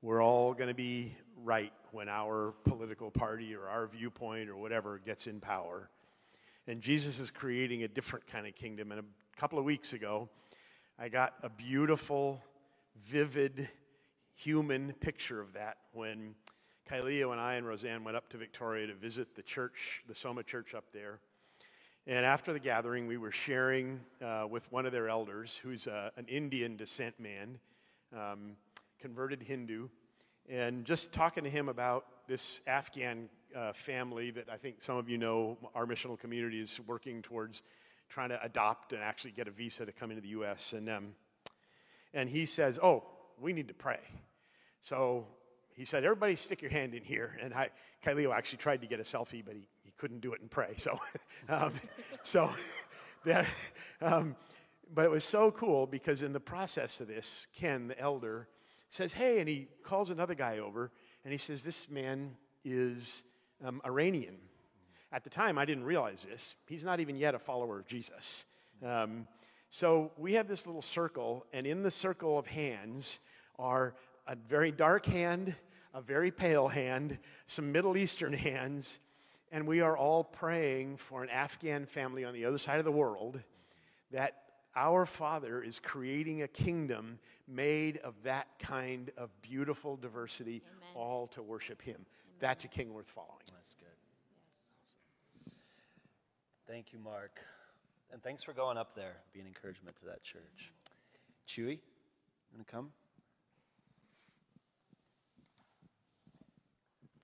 We're all going to be right when our political party or our viewpoint or whatever gets in power. And Jesus is creating a different kind of kingdom. And a couple of weeks ago, I got a beautiful, vivid, human picture of that when Tyleo and I and Roseanne went up to Victoria to visit the church, the Soma church up there. And after the gathering, we were sharing uh, with one of their elders, who's a, an Indian descent man, um, converted Hindu, and just talking to him about this Afghan uh, family that I think some of you know our missional community is working towards trying to adopt and actually get a visa to come into the U S And, um, and he says, oh, we need to pray. So he said, everybody stick your hand in here. And I, Tyleo actually tried to get a selfie, but he, he couldn't do it and pray. So, um, so that, um, but it was so cool because in the process of this, Ken, the elder, says, hey, and he calls another guy over, and he says, this man is um, Iranian. At the time, I didn't realize this. He's not even yet a follower of Jesus. Um, so we have this little circle, and in the circle of hands are a very dark hand, a very pale hand, some Middle Eastern hands, and we are all praying for an Afghan family on the other side of the world that our Father is creating a kingdom made of that kind of beautiful diversity, Amen. All to worship Him. Amen. That's a king worth following. That's good. Yes. Awesome. Thank you, Mark. And thanks for going up there, being encouragement to that church. Chewy, you want to come?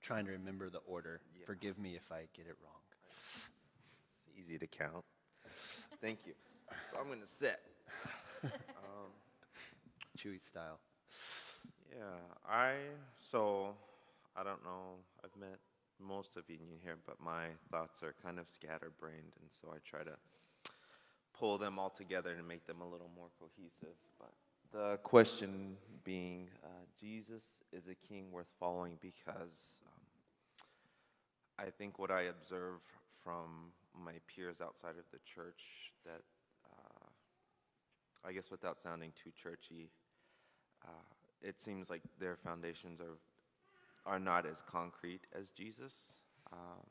Trying to remember the order. Yeah. Forgive me if I get it wrong. It's easy to count. Thank you. So I'm going to sit. um, Chewy style. Yeah, I, so, I don't know, I've met most of you in here, but my thoughts are kind of scatterbrained, and so I try to pull them all together to make them a little more cohesive. But the question being, uh, Jesus is a king worth following, because um, I think what I observe from my peers outside of the church, that, uh, I guess without sounding too churchy, uh, it seems like their foundations are are not as concrete as Jesus. Um,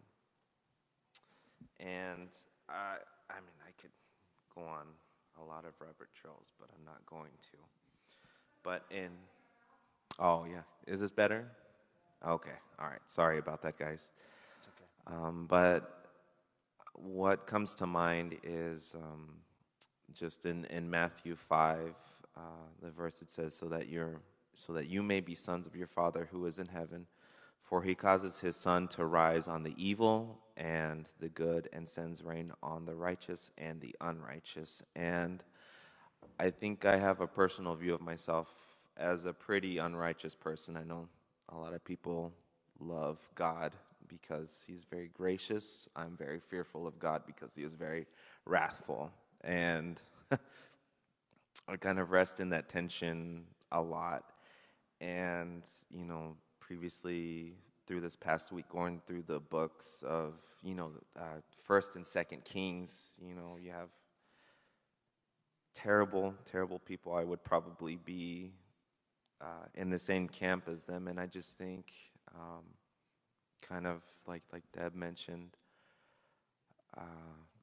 and I, I mean, I could go on a lot of rabbit trails, but I'm not going to. But in, oh yeah, is this better? Okay, all right, sorry about that, guys. It's okay. Um, but what comes to mind is um, just in, in Matthew five, uh, the verse that says, so that you're so that you may be sons of your Father who is in heaven. For he causes his sun to rise on the evil and the good, and sends rain on the righteous and the unrighteous. And I think I have a personal view of myself as a pretty unrighteous person. I know a lot of people love God because he's very gracious. I'm very fearful of God because he is very wrathful. And I kind of rest in that tension a lot. And, you know, previously through this past week, going through the books of, you know, uh, First and Second Kings, you know, you have terrible, terrible people. I would probably be uh, in the same camp as them. And I just think, um, kind of like, like Deb mentioned, uh,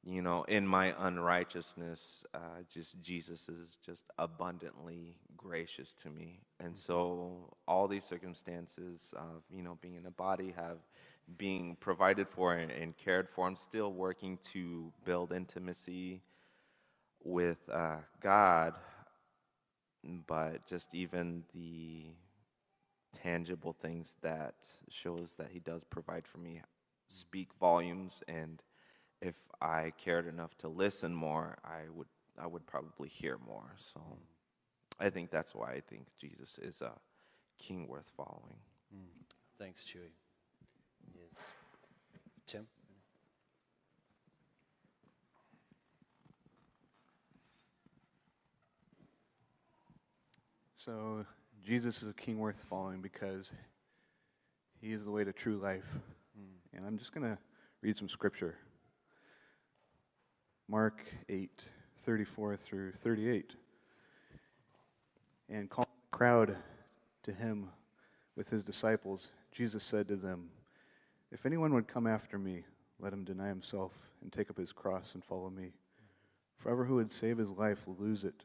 you know, in my unrighteousness, uh, just Jesus is just abundantly gracious to me. And so all these circumstances of, you know, being in a body, have being provided for and, and cared for, I'm still working to build intimacy with uh, God. But just even the tangible things that shows that he does provide for me speak volumes, and if I cared enough to listen more, I would I would probably hear more. So I think that's why I think Jesus is a king worth following. Mm. Thanks, Chewy. Yes. Tim? So Jesus is a king worth following because he is the way to true life. Mm. And I'm just going to read some scripture. Mark eight, thirty-four through thirty-eight. And calling the crowd to him with his disciples, Jesus said to them, if anyone would come after me, let him deny himself and take up his cross and follow me. For whoever would save his life will lose it,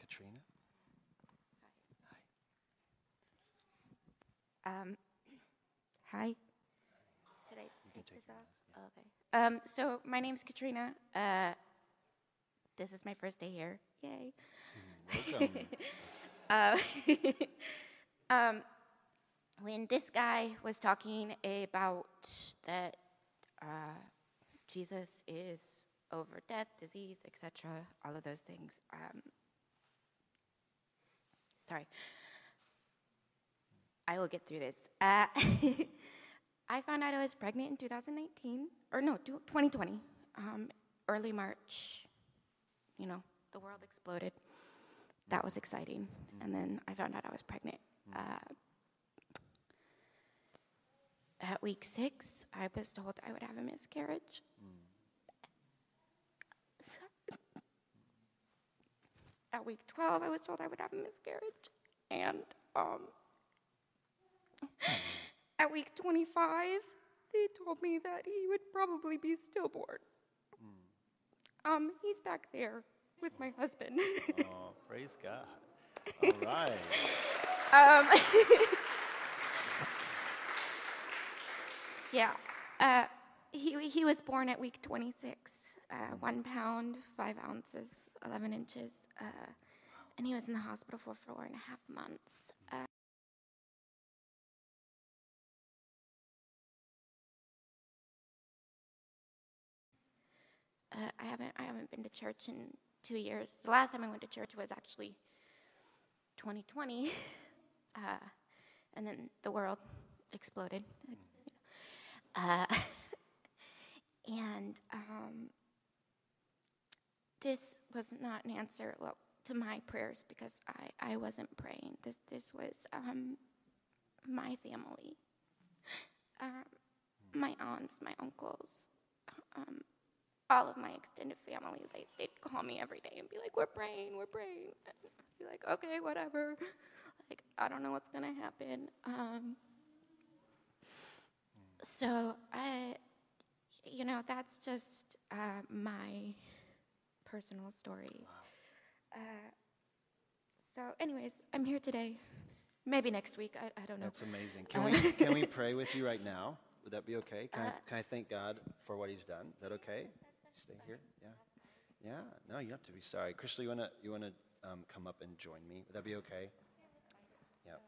Katrina? Hi. Hi. Um, hi. Did I take this off? Oh, okay. Um, so my name's Katrina. Uh, this is my first day here. Yay! Welcome. uh, um, when this guy was talking about that uh, Jesus is over death, disease, et cetera, all of those things. Um, sorry, I will get through this. Uh, I found out I was pregnant in two thousand nineteen, or no, twenty twenty, um, early March. You know, the world exploded. That was exciting. Mm-hmm. And then I found out I was pregnant. Mm-hmm. Uh, at week six, I was told I would have a miscarriage. Mm-hmm. At week twelve, I was told I would have a miscarriage. And, um... at week twenty-five, they told me that he would probably be stillborn. Mm. Um, he's back there with my husband. Oh, praise God. All right. Um, yeah. Uh, he, he was born at week twenty-six, uh, one pound, five ounces, eleven inches, uh, and he was in the hospital for four and a half months. Uh, Uh, I haven't I haven't been to church in two years. The last time I went to church was actually twenty twenty, uh, and then the world exploded. Uh, and um, this was not an answer well to my prayers because I, I wasn't praying. This this was um, my family, um, my aunts, my uncles. Um, All of my extended family, they, they'd call me every day and be like, we're praying, we're praying. And I'd be like, okay, whatever. Like, I don't know what's going to happen. Um, so, I, you know, that's just uh, my personal story. Uh, so, anyways, I'm here today. Maybe next week. I, I don't know. That's amazing. Can, um, we, can we pray with you right now? Would that be okay? Can, uh, I, can I thank God for what he's done? Is that okay? Stay here. Yeah, yeah. No, you don't have to be sorry. Crystal, you wanna you wanna um, come up and join me? Would that be okay? Yeah.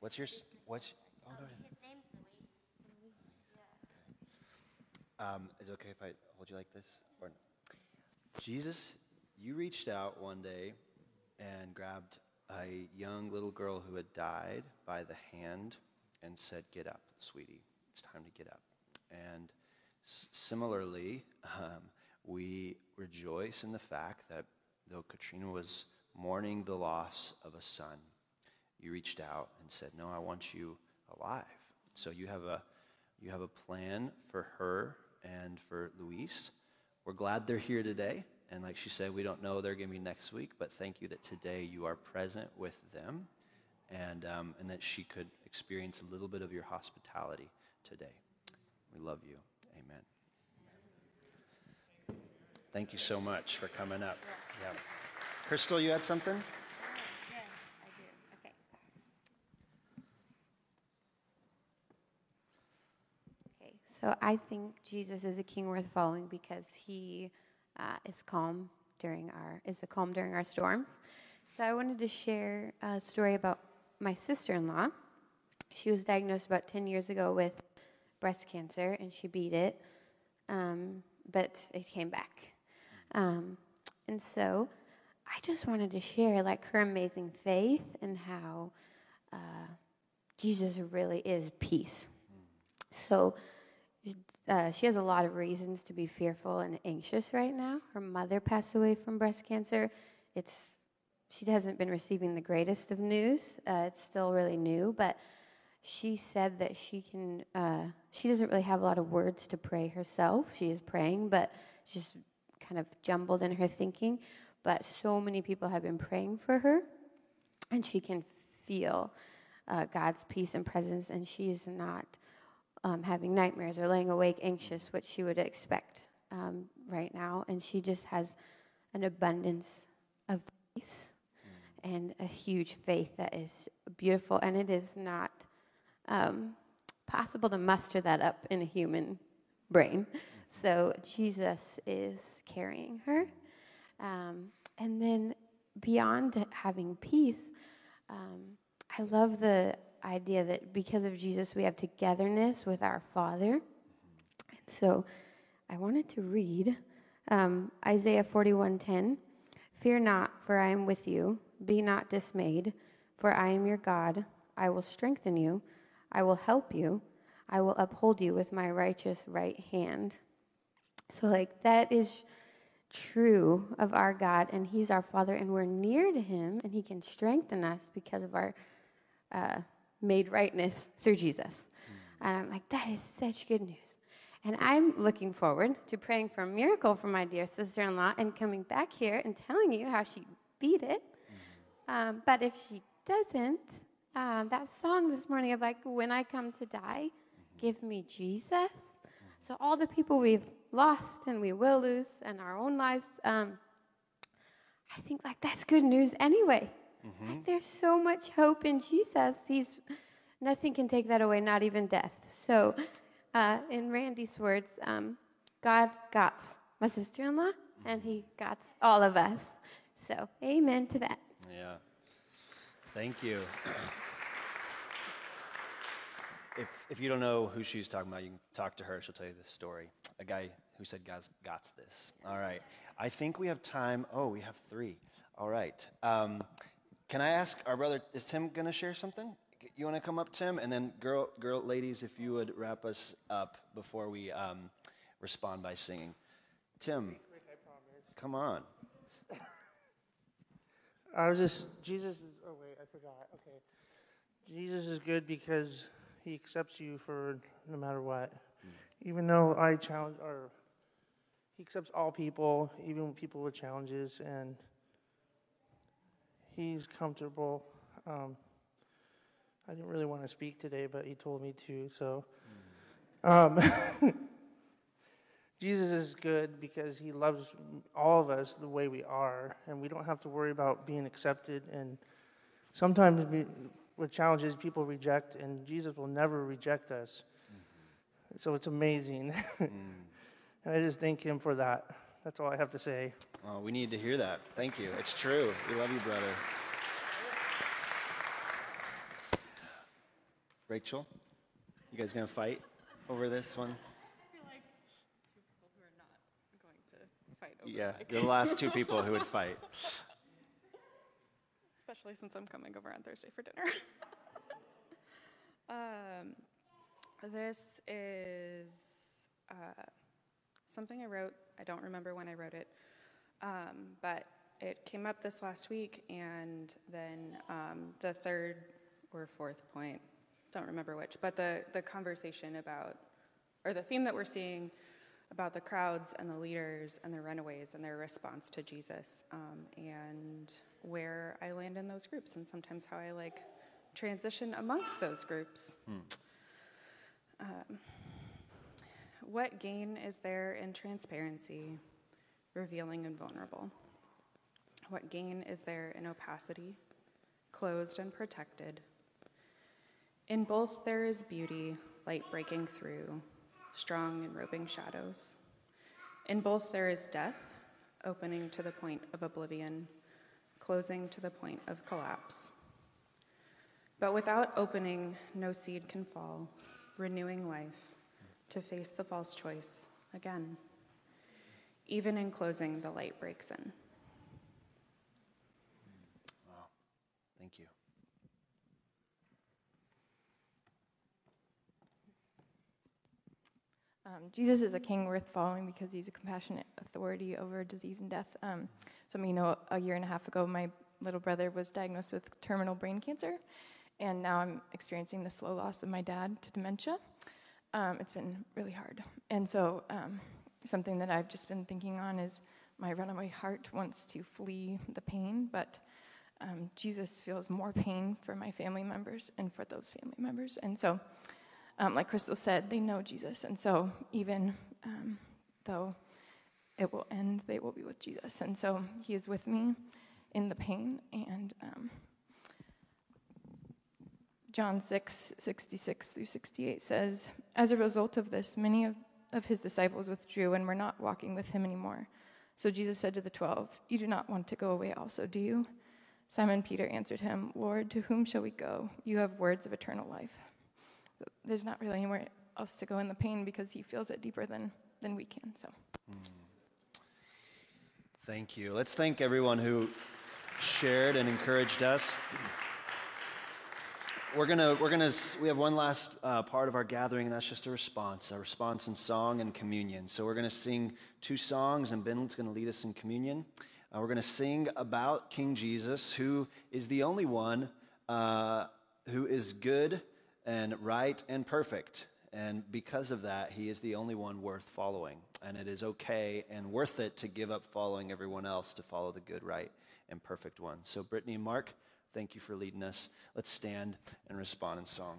What's your what's? Oh, go ahead. His name's Luis. Okay. Um, is it okay if I hold you like this? Or no? Jesus, you reached out one day and grabbed a young little girl who had died by the hand and said, "Get up, sweetie. It's time to get up." And similarly, um, we rejoice in the fact that though Katrina was mourning the loss of a son, you reached out and said, "No, I want you alive." So you have a you have a plan for her and for Luis. We're glad they're here today, and like she said, we don't know they're going to be next week, but thank you that today you are present with them, and um, and that she could experience a little bit of your hospitality today. We love you. Amen. Thank you so much for coming up. Yeah. Yeah. Crystal, you had something? Oh, yes, I do. Okay. Okay, so I think Jesus is a king worth following because he uh, is calm during our is the calm during our storms. So I wanted to share a story about my sister-in-law. She was diagnosed about ten years ago with breast cancer, and she beat it, um, but it came back. Um, and so I just wanted to share, like, her amazing faith and how uh, Jesus really is peace. So uh, she has a lot of reasons to be fearful and anxious right now. Her mother passed away from breast cancer. It's she hasn't been receiving the greatest of news. Uh, it's still really new, but she said that she can, uh, she doesn't really have a lot of words to pray herself. She is praying, but she's kind of jumbled in her thinking. But so many people have been praying for her, and she can feel uh, God's peace and presence, and she's not um, having nightmares or laying awake anxious, which she would expect um, right now. And she just has an abundance of peace and a huge faith that is beautiful, and it is not Um, possible to muster that up in a human brain. So Jesus is carrying her. Um, and then beyond having peace, um, I love the idea that because of Jesus we have togetherness with our Father. And so I wanted to read um, Isaiah forty-one ten. "Fear not, for I am with you. Be not dismayed, for I am your God. I will strengthen you. I will help you. I will uphold you with my righteous right hand." So, like, that is true of our God, and he's our Father, and we're near to him, and he can strengthen us because of our uh, made rightness through Jesus. And I'm like, that is such good news. And I'm looking forward to praying for a miracle for my dear sister-in-law and coming back here and telling you how she beat it. Um, but if she doesn't, Uh, that song this morning of, like, when I come to die, give me Jesus. So all the people we've lost and we will lose in our own lives, um, I think, like, that's good news anyway. Mm-hmm. Like, there's so much hope in Jesus. He's nothing can take that away, not even death. So, uh, in Randy's words, um, God got my sister-in-law, and He got all of us. So, amen to that. Yeah. Thank you. If if you don't know who she's talking about, you can talk to her. She'll tell you this story. A guy who said, God's got this. All right. I think we have time. Oh, we have three. All right. Um, can I ask our brother, is Tim going to share something? You want to come up, Tim? And then, girl, girl, ladies, if you would wrap us up before we um, respond by singing. Tim, come on. I was just, Jesus is, oh, wait, I forgot. Okay. Jesus is good because He accepts you for no matter what. Mm. Even though I challenge, or He accepts all people, even people with challenges, and He's comfortable. Um, I didn't really want to speak today, but He told me to, so. Mm. Um, Jesus is good because He loves all of us the way we are, and we don't have to worry about being accepted. And sometimes we, with challenges, people reject, and Jesus will never reject us. Mm-hmm. So it's amazing. Mm. And I just thank Him for that. That's all I have to say. Oh, we need to hear that. Thank you. It's true. We love you, brother. Rachel, you guys going to fight over this one? Yeah, the last two people who would fight. Especially since I'm coming over on Thursday for dinner. um, this is uh, something I wrote. I don't remember when I wrote it, um, but it came up this last week, and then um, the third or fourth point, don't remember which, but the, the conversation about, or the theme that we're seeing about the crowds and the leaders and the runaways and their response to Jesus, um, and where I land in those groups, and sometimes how I like transition amongst those groups. Hmm. Um, what gain is there in transparency, revealing and vulnerable? What gain is there in opacity, closed and protected? In both there is beauty, light breaking through, strong and robing shadows. In both there is death, opening to the point of oblivion, closing to the point of collapse. But without opening, no seed can fall, renewing life, to face the false choice again. Even in closing, the light breaks in. Wow, thank you. Um, Jesus is a king worth following because He's a compassionate authority over disease and death. Um, some of you know, a year and a half ago, my little brother was diagnosed with terminal brain cancer, and now I'm experiencing the slow loss of my dad to dementia. Um, it's been really hard. And so um, something that I've just been thinking on is my runaway heart wants to flee the pain, but um, Jesus feels more pain for my family members and for those family members. And so, Um, like Crystal said, they know Jesus, and so even um, though it will end, they will be with Jesus, and so He is with me in the pain. And um, John six, sixty-six through sixty-eight says, as a result of this, many of, of His disciples withdrew and were not walking with Him anymore. So Jesus said to the twelve, you do not want to go away also, do you? Simon Peter answered Him, Lord, to whom shall we go? You have words of eternal life. There's not really anywhere else to go in the pain because He feels it deeper than, than we can. So, mm. Thank you. Let's thank everyone who shared and encouraged us. We're gonna we're gonna we have one last uh, part of our gathering, and that's just a response, a response in song and communion. So we're gonna sing two songs, and Ben's gonna lead us in communion. Uh, we're gonna sing about King Jesus, who is the only one uh, who is good and right and perfect, and because of that, He is the only one worth following, and it is okay and worth it to give up following everyone else to follow the good, right, and perfect one. So Brittany and Mark, thank you for leading us. Let's stand and respond in song.